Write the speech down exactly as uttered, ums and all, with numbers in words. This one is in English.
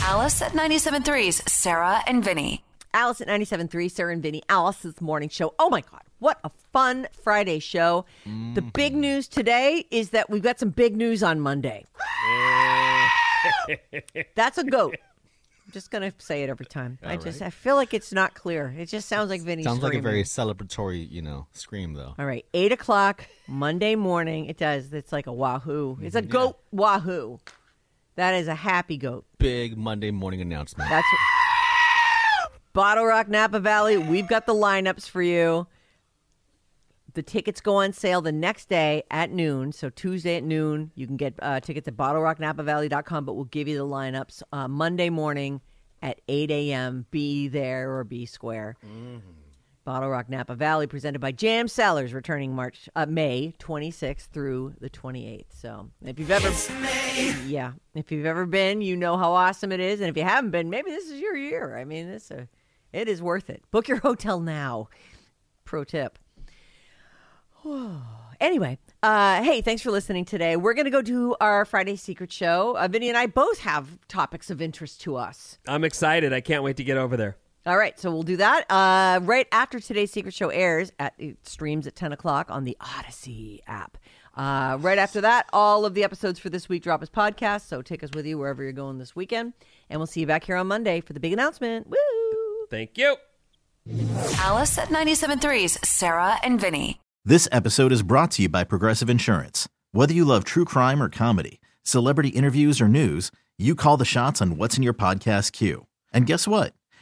Alice at ninety-seven point three's Sarah and Vinny. Alice at ninety-seven point three, Sarah and Vinny. Alice's morning show. Oh, my God. What a fun Friday show. Mm-hmm. The big news today is that we've got some big news on Monday. That's a goat. I'm just going to say it every time. All I just right. I feel like it's not clear. It just sounds like Vinny's Sounds screaming. Like a very celebratory, you know, scream, though. All right. eight o'clock, Monday morning. It does. It's like a wahoo. It's a goat yeah. wahoo. That is a happy goat. Big Monday morning announcement. That's what... BottleRock Napa Valley, we've got the lineups for you. The tickets go on sale the next day at noon. So Tuesday at noon, you can get uh, tickets at bottle rock napa valley dot com, but we'll give you the lineups uh, Monday morning at eight a.m. Be there or be square. Mm-hmm. BottleRock Napa Valley, presented by Jam Sellers, returning March uh, May twenty-sixth through the twenty-eighth. So if you've ever, yeah, if you've ever been, you know how awesome it is. And if you haven't been, maybe this is your year. I mean, this a. It is worth it. Book your hotel now. Pro tip. Anyway, uh, hey, thanks for listening today. We're going to go do our Friday Secret Show. Uh, Vinny and I both have topics of interest to us. I'm excited. I can't wait to get over there. All right, so we'll do that uh, right after today's Secret Show airs. At, it streams at ten o'clock on the Odyssey app. Uh, right after that, all of the episodes for this week drop as podcasts, so take us with you wherever you're going this weekend. And we'll see you back here on Monday for the big announcement. Woo! Thank you. Alice at ninety-seven point three's Sarah and Vinny. This episode is brought to you by Progressive Insurance. Whether you love true crime or comedy, celebrity interviews or news, you call the shots on what's in your podcast queue. And guess what?